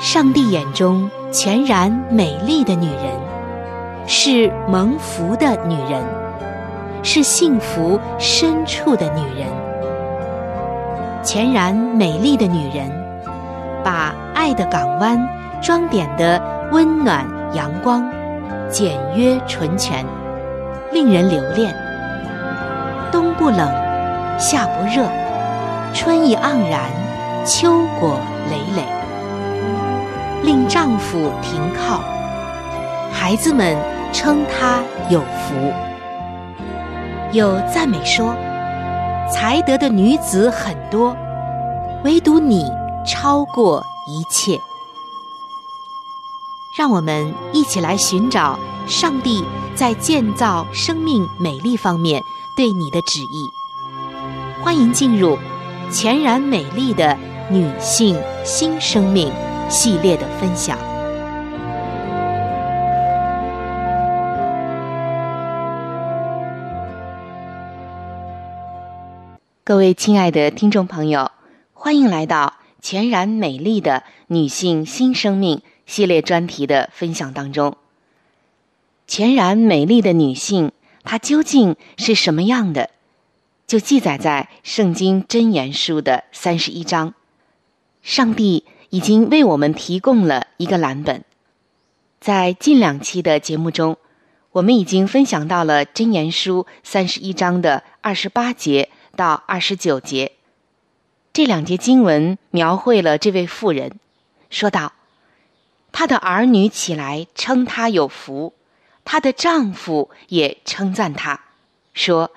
上帝眼中全然美丽的女人，是蒙福的女人，是幸福深处的女人。全然美丽的女人，把爱的港湾装点得温暖阳光，简约纯全，令人留恋。冬不冷，夏不热，春意盎然，秋果累累，令丈夫停靠，孩子们称她有福。有赞美说，才德的女子很多，唯独你超过一切。让我们一起来寻找上帝在建造生命美丽方面对你的旨意。欢迎进入全然美丽的女性新生命系列的分享。各位亲爱的听众朋友，欢迎来到全然美丽的女性新生命系列专题的分享当中。全然美丽的女性，她究竟是什么样的？就记载在圣经箴言书的31章。上帝已经为我们提供了一个蓝本。在近两期的节目中，我们已经分享到了箴言书31章的28节到29节。这两节经文描绘了这位妇人，说道，她的儿女起来称她有福，她的丈夫也称赞她，说，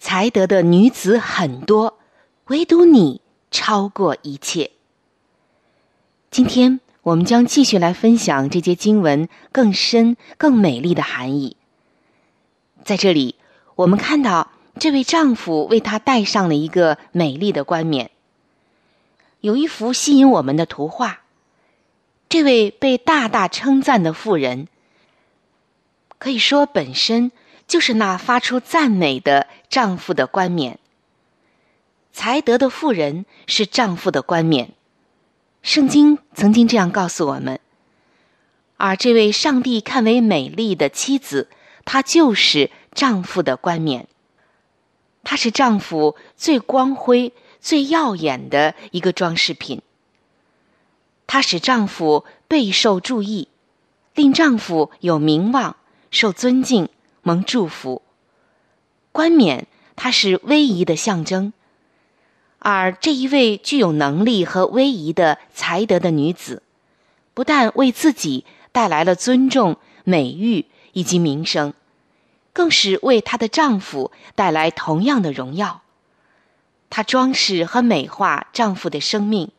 才德的女子很多，唯独你超过一切。今天我们将继续来分享这节经文更深更美丽的含义。在这里，我们看到这位丈夫为她戴上了一个美丽的冠冕。有一幅吸引我们的图画，这位被大大称赞的妇人，可以说本身就是那发出赞美的丈夫的冠冕。才德的妇人是丈夫的冠冕，圣经曾经这样告诉我们。而这位上帝看为美丽的妻子，她就是丈夫的冠冕。她是丈夫最光辉最耀眼的一个装饰品。她使丈夫备受注意，令丈夫有名望，受尊敬，蒙祝福。冠冕它是威仪的象征，而这一位具有能力和威仪的才德的女子，不但为自己带来了尊重、美誉以及名声，更是为她的丈夫带来同样的荣耀。她装饰和美化丈夫的生命，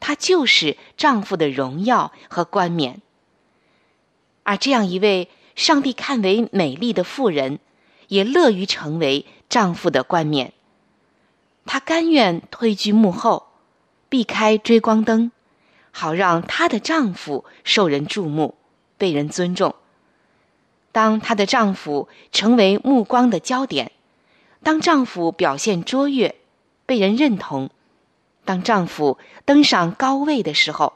她就是丈夫的荣耀和冠冕。而这样一位上帝看为美丽的妇人，也乐于成为丈夫的冠冕。她甘愿退居幕后，避开追光灯，好让她的丈夫受人注目，被人尊重。当她的丈夫成为目光的焦点，当丈夫表现卓越，被人认同，当丈夫登上高位的时候，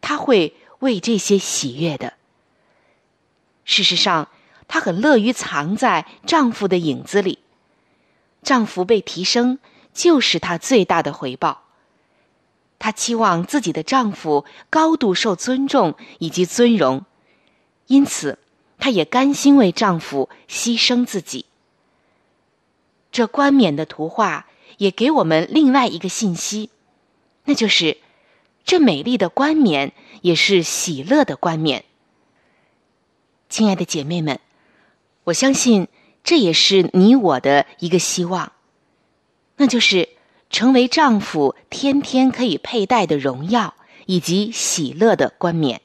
她会为这些喜悦的。事实上，她很乐于藏在丈夫的影子里。丈夫被提升，就是她最大的回报。她期望自己的丈夫高度受尊重以及尊荣，因此她也甘心为丈夫牺牲自己。这冠冕的图画也给我们另外一个信息，那就是这美丽的冠冕也是喜乐的冠冕。亲爱的姐妹们，我相信这也是你我的一个希望，那就是成为丈夫天天可以佩戴的荣耀以及喜乐的冠冕。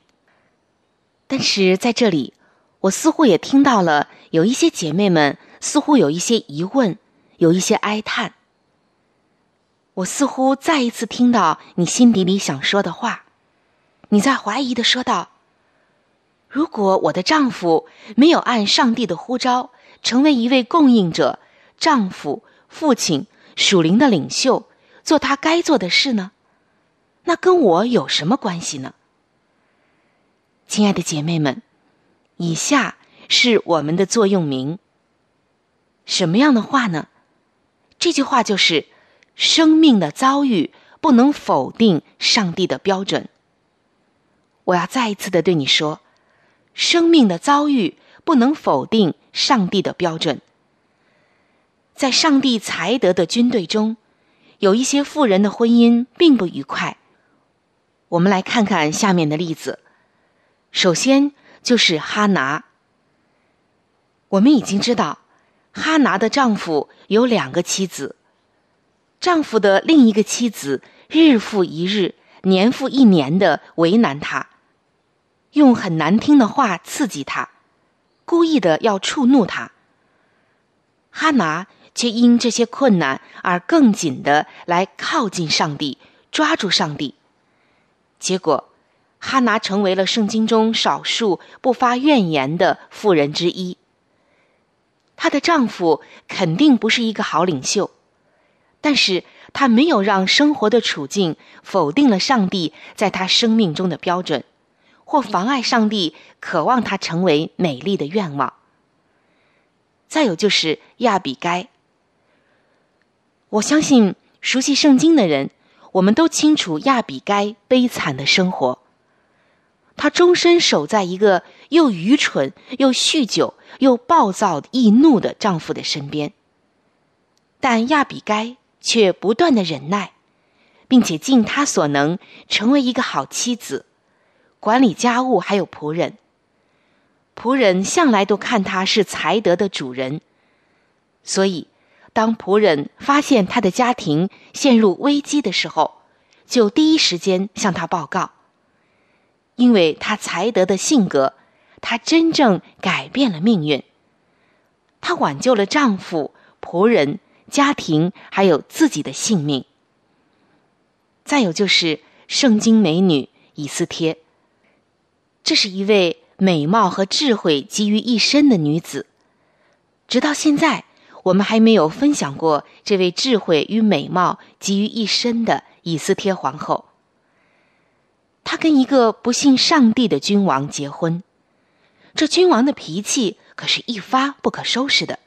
但是在这里，我似乎也听到了有一些姐妹们似乎有一些疑问，有一些哀叹。我似乎再一次听到你心底里想说的话，你在怀疑地说道：如果我的丈夫没有按上帝的呼召成为一位供应者、丈夫、父亲、属灵的领袖，做他该做的事呢？那跟我有什么关系呢？亲爱的姐妹们，以下是我们的座右铭。什么样的话呢？这句话就是：生命的遭遇不能否定上帝的标准。我要再一次的对你说，生命的遭遇不能否定上帝的标准。在上帝才德的军队中，有一些妇人的婚姻并不愉快。我们来看看下面的例子。首先就是哈拿。我们已经知道，哈拿的丈夫有2个妻子，丈夫的另一个妻子日复一日、年复一年地为难他，用很难听的话刺激他，故意的要触怒他。哈拿却因这些困难而更紧地来靠近上帝，抓住上帝。结果，哈拿成为了圣经中少数不发怨言的妇人之一。她的丈夫肯定不是一个好领袖，但是她没有让生活的处境否定了上帝在她生命中的标准，或妨碍上帝渴望她成为美丽的愿望。再有就是亚比该。我相信熟悉圣经的人，我们都清楚亚比该悲惨的生活。她终身守在一个又愚蠢又酗酒又暴躁易怒的丈夫的身边，但亚比该却不断的忍耐，并且尽她所能成为一个好妻子，管理家务还有仆人。仆人向来都看他是才德的主人，所以当仆人发现他的家庭陷入危机的时候，就第一时间向他报告。因为他才德的性格，他真正改变了命运，他挽救了丈夫、仆人、家庭还有自己的性命。再有就是圣经美女以斯帖。这是一位美貌和智慧集于一身的女子，直到现在，我们还没有分享过这位智慧与美貌集于一身的以斯帖皇后。她跟一个不信上帝的君王结婚，这君王的脾气可是一发不可收拾的。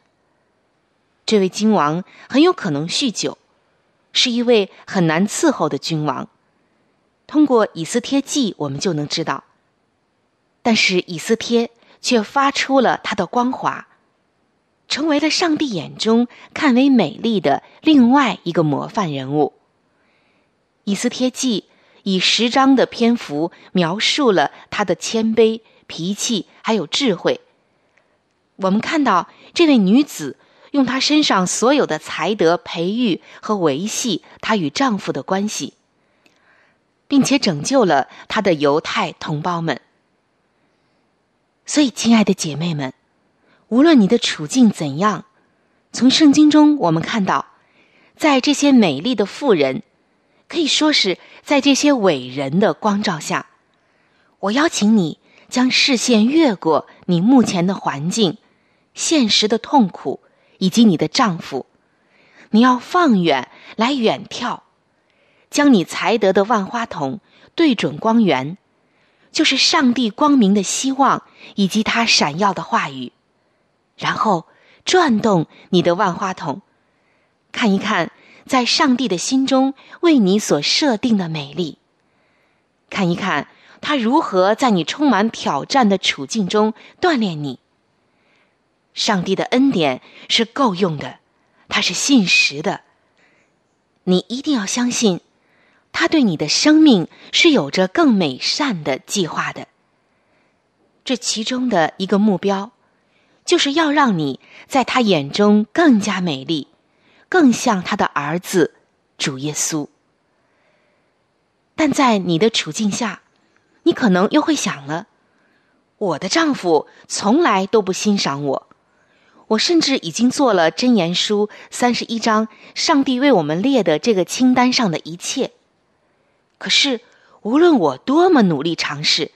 这位君王很有可能酗酒，是一位很难伺候的君王。通过以斯帖记，我们就能知道。但是以斯帖却发出了她的光华，成为了上帝眼中看为美丽的另外一个模范人物。以斯帖记以10章的篇幅描述了她的谦卑、脾气还有智慧。我们看到这位女子用她身上所有的才德培育和维系她与丈夫的关系，并且拯救了她的犹太同胞们。所以亲爱的姐妹们，无论你的处境怎样，从圣经中我们看到，在这些美丽的妇人，可以说是在这些伟人的光照下，我邀请你将视线越过你目前的环境、现实的痛苦以及你的丈夫，你要放远来远眺，将你才德的万花筒对准光源，就是上帝光明的希望以及他闪耀的话语，然后转动你的万花筒，看一看在上帝的心中为你所设定的美丽，看一看他如何在你充满挑战的处境中锻炼你。上帝的恩典是够用的，他是信实的，你一定要相信他对你的生命是有着更美善的计划的。这其中的一个目标，就是要让你在他眼中更加美丽，更像他的儿子主耶稣。但在你的处境下，你可能又会想了，我的丈夫从来都不欣赏我，我甚至已经做了箴言书31章上帝为我们列的这个清单上的一切，可是无论我多么努力尝试，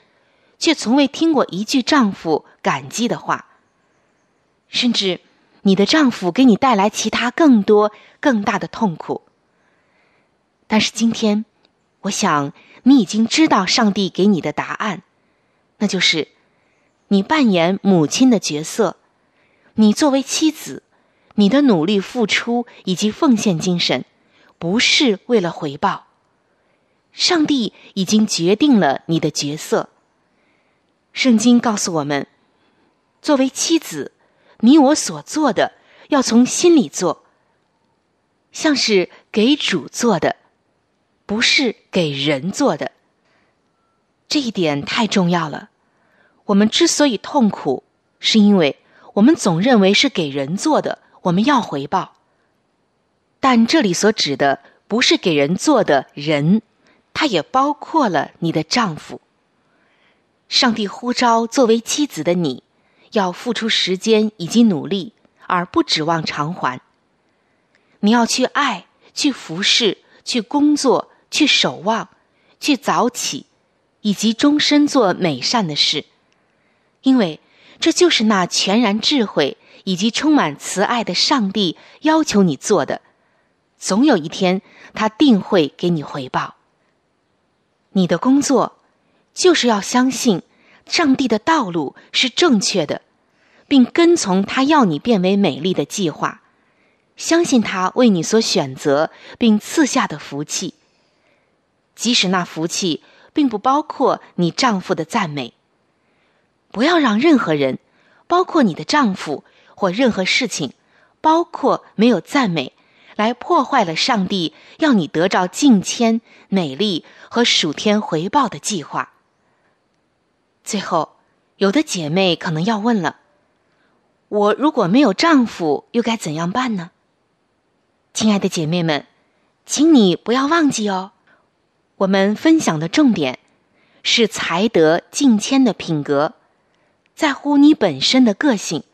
却从未听过一句丈夫感激的话。甚至你的丈夫给你带来其他更多更大的痛苦。但是今天我想你已经知道上帝给你的答案，那就是你扮演母亲的角色，你作为妻子，你的努力付出以及奉献精神不是为了回报。上帝已经决定了你的角色。圣经告诉我们，作为妻子，你我所做的要从心里做，像是给主做的，不是给人做的。这一点太重要了。我们之所以痛苦，是因为我们总认为是给人做的，我们要回报。但这里所指的不是给人做的人，他也包括了你的丈夫。上帝呼召作为妻子的你，要付出时间以及努力，而不指望偿还。你要去爱，去服侍，去工作，去守望，去早起，以及终身做美善的事，因为这就是那全然智慧以及充满慈爱的上帝要求你做的。总有一天，他定会给你回报。你的工作就是要相信上帝的道路是正确的，并跟从他要你变为美丽的计划，相信他为你所选择并赐下的福气，即使那福气并不包括你丈夫的赞美。不要让任何人，包括你的丈夫，或任何事情，包括没有赞美，来破坏了上帝要你得着敬虔、美丽和属天回报的计划。最后，有的姐妹可能要问了，我如果没有丈夫又该怎样办呢？亲爱的姐妹们，请你不要忘记哦，我们分享的重点是才德敬虔的品格，在乎你本身的个性，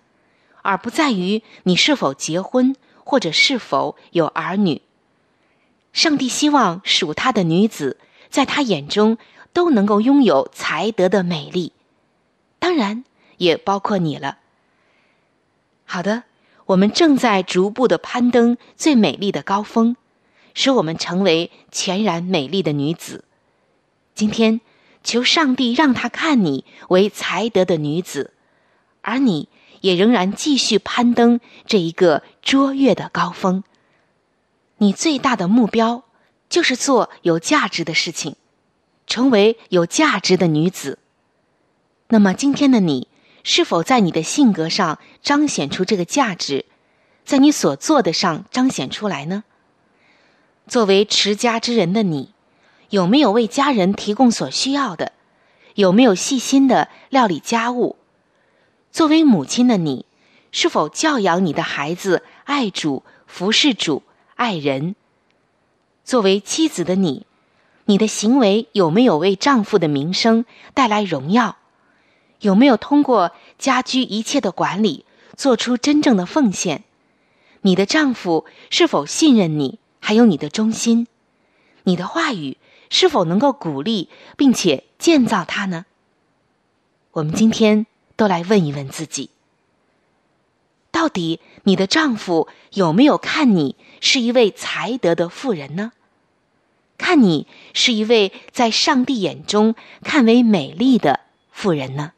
而不在于你是否结婚或者是否有儿女。上帝希望属他的女子在他眼中都能够拥有才德的美丽，当然也包括你了。好的，我们正在逐步的攀登最美丽的高峰，使我们成为全然美丽的女子。今天求上帝让他看你为才德的女子，而你也仍然继续攀登这一个卓越的高峰。你最大的目标就是做有价值的事情，成为有价值的女子。那么今天的你，是否在你的性格上彰显出这个价值，在你所做的上彰显出来呢？作为持家之人的你，有没有为家人提供所需要的？有没有细心的料理家务？作为母亲的你，是否教养你的孩子爱主、服侍主、爱人？作为妻子的你，你的行为有没有为丈夫的名声带来荣耀？有没有通过家居一切的管理做出真正的奉献？你的丈夫是否信任你，还有你的忠心？你的话语是否能够鼓励并且建造他呢？我们今天都来问一问自己，到底你的丈夫有没有看你是一位才德的妇人呢？看你是一位在上帝眼中看为美丽的妇人呢？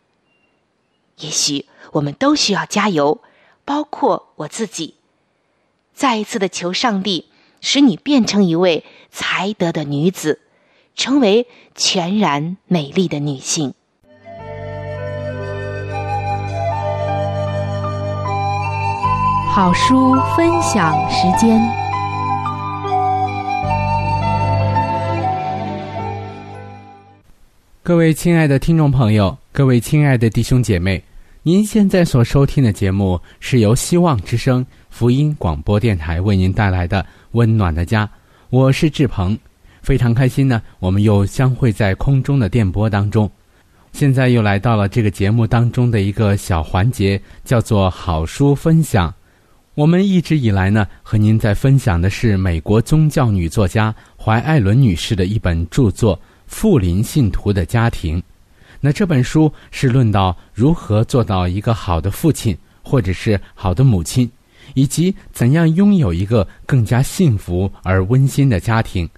也许我们都需要加油，包括我自己，再一次的求上帝使你变成一位才德的女子，成为全然美丽的女性。好书分享时间，各位亲爱的听众朋友，各位亲爱的弟兄姐妹，您现在所收听的节目是由希望之声福音广播电台为您带来的温暖的家，我是志鹏，非常开心呢，我们又相会在空中的电波当中。现在又来到了这个节目当中的一个小环节，叫做好书分享。我们一直以来呢，和您在分享的是美国宗教女作家怀艾伦女士的一本著作《富林信徒的家庭》。那这本书是论到如何做到一个好的父亲或者是好的母亲，以及怎样拥有一个更加幸福而温馨的家庭。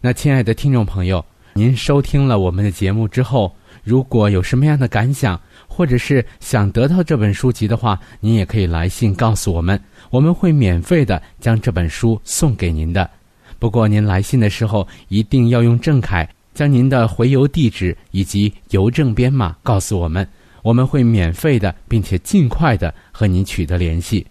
那亲爱的听众朋友，您收听了我们的节目之后，如果有什么样的感想，或者是想得到这本书籍的话，您也可以来信告诉我们，我们会免费的将这本书送给您的。不过您来信的时候一定要用正楷将您的回邮地址以及邮政编码告诉我们，我们会免费的并且尽快的和您取得联系。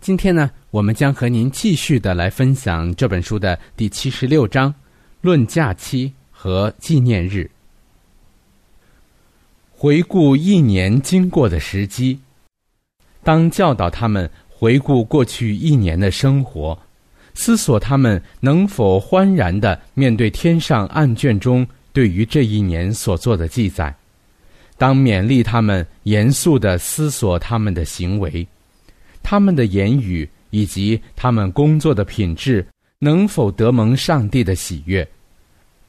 今天呢，我们将和您继续的来分享这本书的第76章，论假期和纪念日。回顾一年经过的时机，当教导他们回顾过去一年的生活，思索他们能否欢然地面对天上案卷中对于这一年所做的记载，当勉励他们严肃地思索他们的行为，他们的言语以及他们工作的品质能否得蒙上帝的喜悦，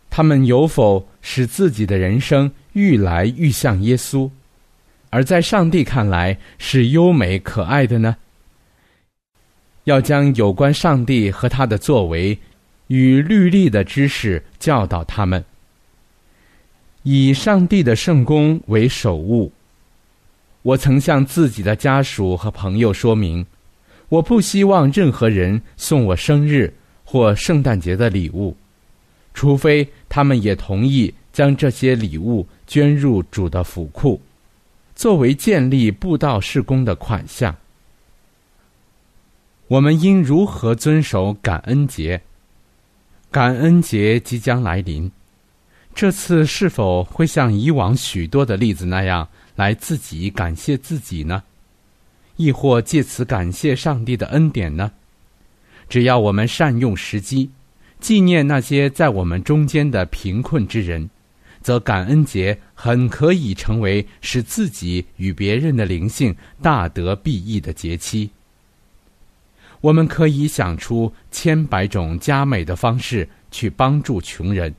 他们有否使自己的人生愈来愈像耶稣，而在上帝看来是优美可爱的呢？要将有关上帝和他的作为与律例的知识教导他们，以上帝的圣功为首务。我曾向自己的家属和朋友说明，我不希望任何人送我生日或圣诞节的礼物，除非他们也同意将这些礼物捐入主的府库，作为建立布道事工的款项。我们应如何遵守感恩节？感恩节即将来临，这次是否会像以往许多的例子那样，来自己感谢自己呢？亦或借此感谢上帝的恩典呢？只要我们善用时机，纪念那些在我们中间的贫困之人，则感恩节很可以成为使自己与别人的灵性大得裨益的节期。我们可以想出千百种佳美的方式去帮助穷人，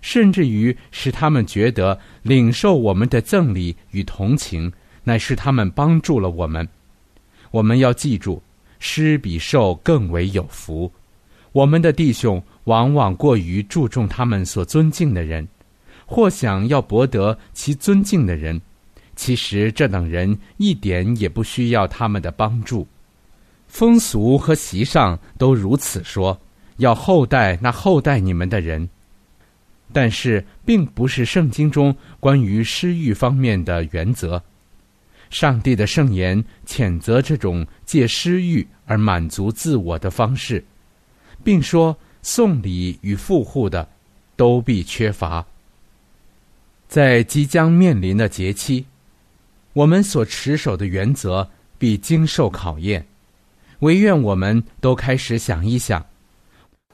甚至于使他们觉得领受我们的赠礼与同情乃是他们帮助了我们。我们要记住，施比受更为有福。我们的弟兄往往过于注重他们所尊敬的人，或想要博得其尊敬的人，其实这等人一点也不需要他们的帮助。风俗和习上都如此说，要厚待那厚待你们的人，但是并不是圣经中关于施育方面的原则。上帝的圣言谴责这种借施育而满足自我的方式，并说送礼与富户的都必缺乏。在即将面临的节期，我们所持守的原则必经受考验。唯愿我们都开始想一想，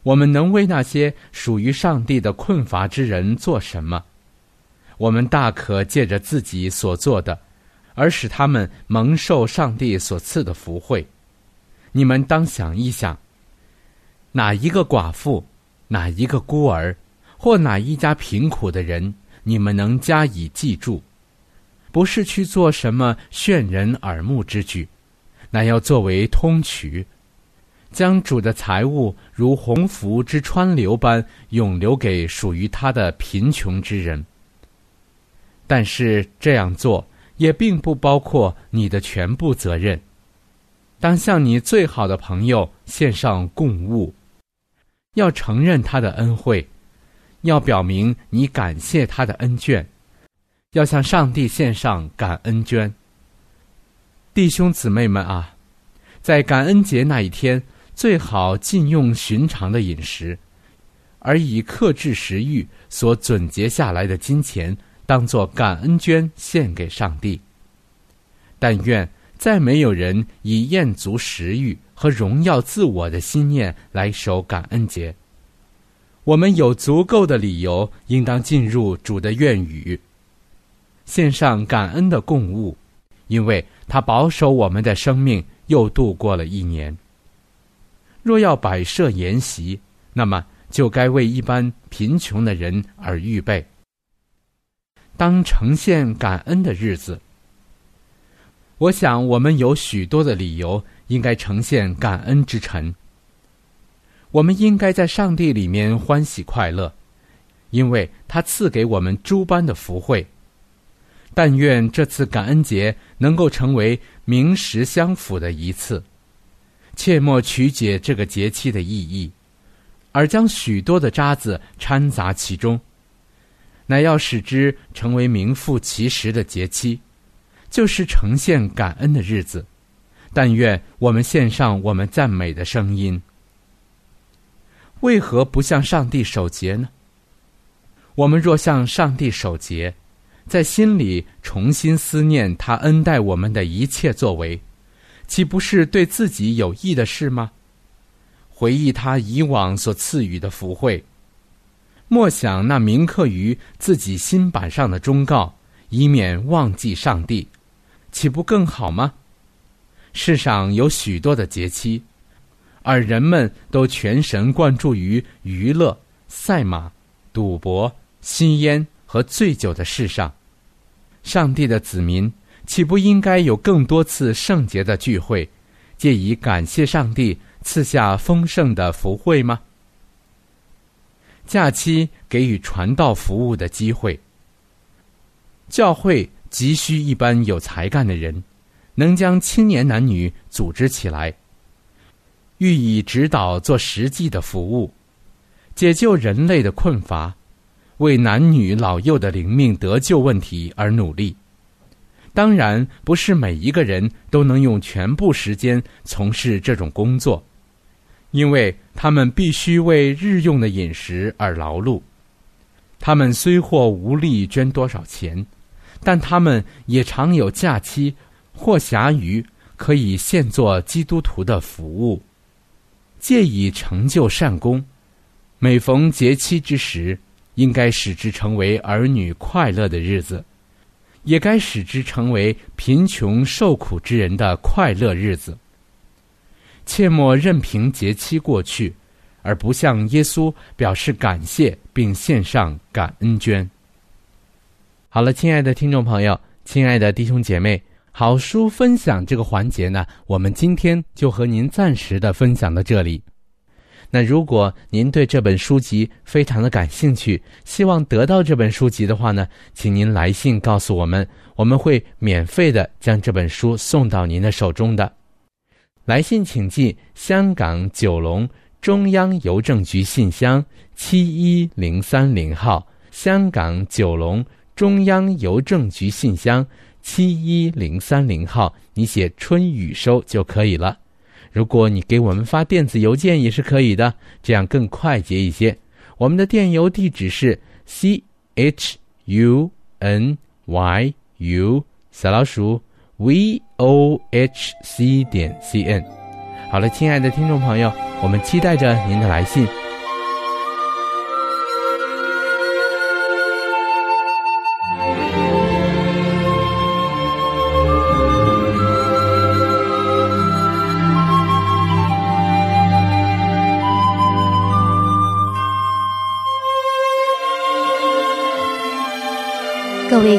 我们能为那些属于上帝的困乏之人做什么？我们大可借着自己所做的，而使他们蒙受上帝所赐的福惠。你们当想一想，哪一个寡妇，哪一个孤儿，或哪一家贫苦的人，你们能加以记住，不是去做什么炫人耳目之举，那要作为通衢，将主的财物如鸿福之川流般涌流给属于他的贫穷之人。但是这样做也并不包括你的全部责任，当向你最好的朋友献上供物，要承认他的恩惠，要表明你感谢他的恩眷，要向上帝献上感恩捐。弟兄姊妹们啊，在感恩节那一天，最好禁用寻常的饮食，而以克制食欲所总结下来的金钱当作感恩捐献给上帝。但愿再没有人以厌足食欲和荣耀自我的心念来守感恩节。我们有足够的理由应当进入主的院宇，献上感恩的供物，因为他保守我们的生命又度过了一年。若要摆设筵席，那么就该为一般贫穷的人而预备。当呈现感恩的日子，我想我们有许多的理由应该呈现感恩之晨。我们应该在上帝里面欢喜快乐，因为他赐给我们诸般的福惠。但愿这次感恩节能够成为名实相符的一次，切莫曲解这个节期的意义，而将许多的渣子掺杂其中，乃要使之成为名副其实的节期，就是呈现感恩的日子。但愿我们献上我们赞美的声音。为何不向上帝守节呢？我们若向上帝守节，在心里重新思念他恩待我们的一切作为，岂不是对自己有益的事吗？回忆他以往所赐予的福惠，默想那铭刻于自己心板上的忠告，以免忘记上帝，岂不更好吗？世上有许多的节期，而人们都全神贯注于娱乐、赛马、赌博、吸烟和醉酒的事上，上帝的子民岂不应该有更多次圣洁的聚会，借以感谢上帝赐下丰盛的福惠吗？假期给予传道服务的机会，教会急需一般有才干的人，能将青年男女组织起来，予以指导做实际的服务，解救人类的困乏，为男女老幼的灵命得救问题而努力。当然不是每一个人都能用全部时间从事这种工作，因为他们必须为日用的饮食而劳碌。他们虽或无力捐多少钱，但他们也常有假期或暇余可以献作基督徒的服务，借以成就善功。每逢节期之时，应该使之成为儿女快乐的日子，也该使之成为贫穷受苦之人的快乐日子。切莫任凭节期过去，而不向耶稣表示感谢并献上感恩捐。好了，亲爱的听众朋友，亲爱的弟兄姐妹，好书分享这个环节呢，我们今天就和您暂时的分享到这里。那如果您对这本书籍非常的感兴趣，希望得到这本书籍的话呢，请您来信告诉我们，我们会免费的将这本书送到您的手中的。来信请寄香港九龙中央邮政局信箱71030号，香港九龙中央邮政局信箱71030号，你写春雨收就可以了。如果你给我们发电子邮件也是可以的，这样更快捷一些。我们的电邮地址是 chunyu@vohc.cn。 好了，亲爱的听众朋友，我们期待着您的来信。各位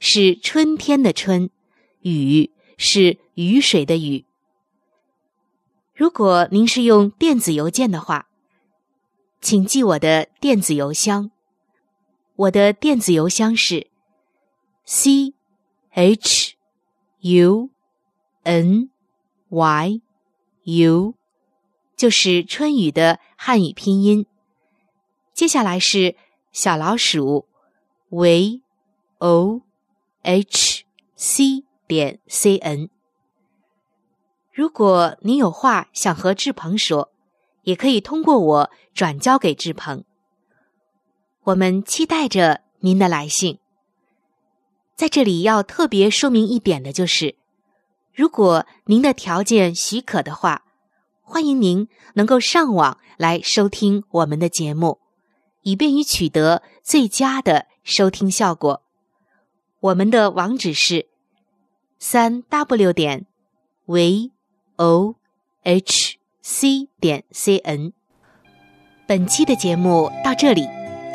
是春天的春，雨是雨水的雨。如果您是用电子邮件的话，请记我的电子邮箱。我的电子邮箱是 CHUNYU， 就是春雨的汉语拼音，接下来是小老鼠 VOHC.CN。 如果您有话想和志鹏说，也可以通过我转交给志鹏。我们期待着您的来信。在这里要特别说明一点的就是，如果您的条件许可的话，欢迎您能够上网来收听我们的节目，以便于取得最佳的收听效果。我们的网址是 www.vohc.cn。 本期的节目到这里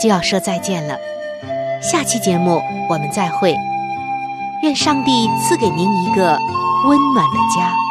就要说再见了，下期节目我们再会。愿上帝赐给您一个温暖的家。